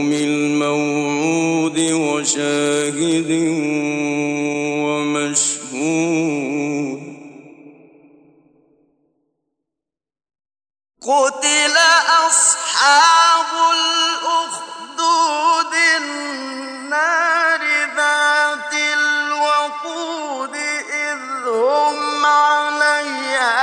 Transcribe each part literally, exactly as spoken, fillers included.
اليوم الموعود وشاهد ومشهود قتل أصحاب الأخدود النار ذات الوقود إذ هم عليها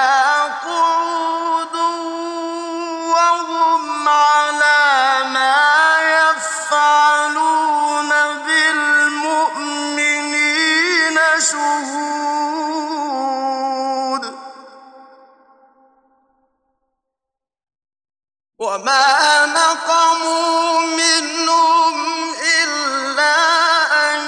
وما نقموا منهم إلا أن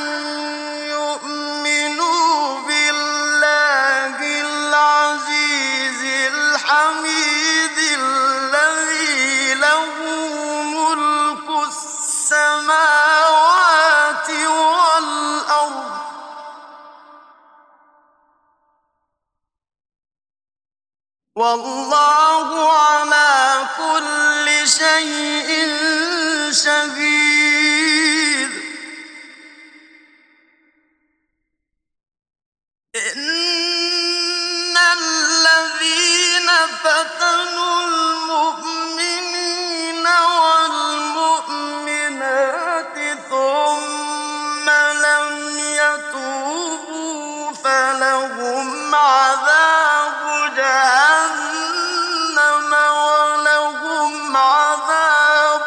يؤمنوا بالله العزيز الحميد الذي له ملك السماوات والأرض والله على كل شيء شهيد إن الذين فتنوا المؤمنين والمؤمنات ثم لم يتوبوا فلهم عذاب جهنم ولهم عذاب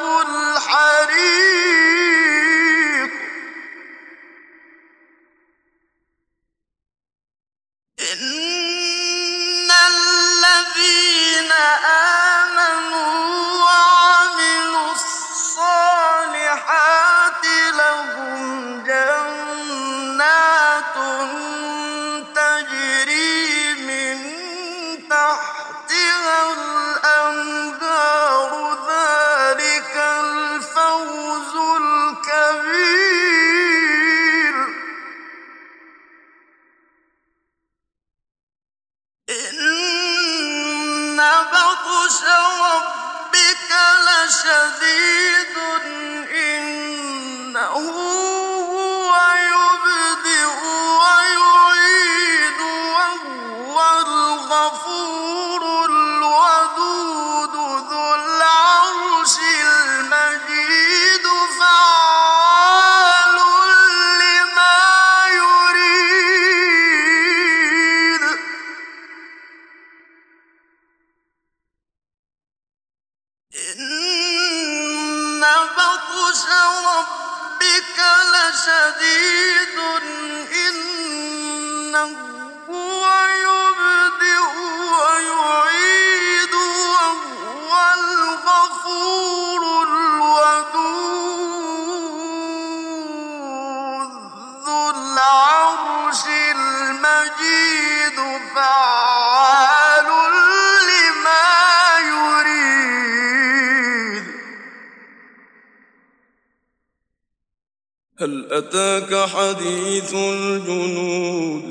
ربك لشديد إنه هو يبدئ ويعيد وهو الغفور الودود ذو العرش المجيد فعال لما يريد إن بطش ربك لشديد إنه هو يبدئ ويعيد وهو الغفور الودود ذو العرش المجيد فعال هل أتاك حديث الجنود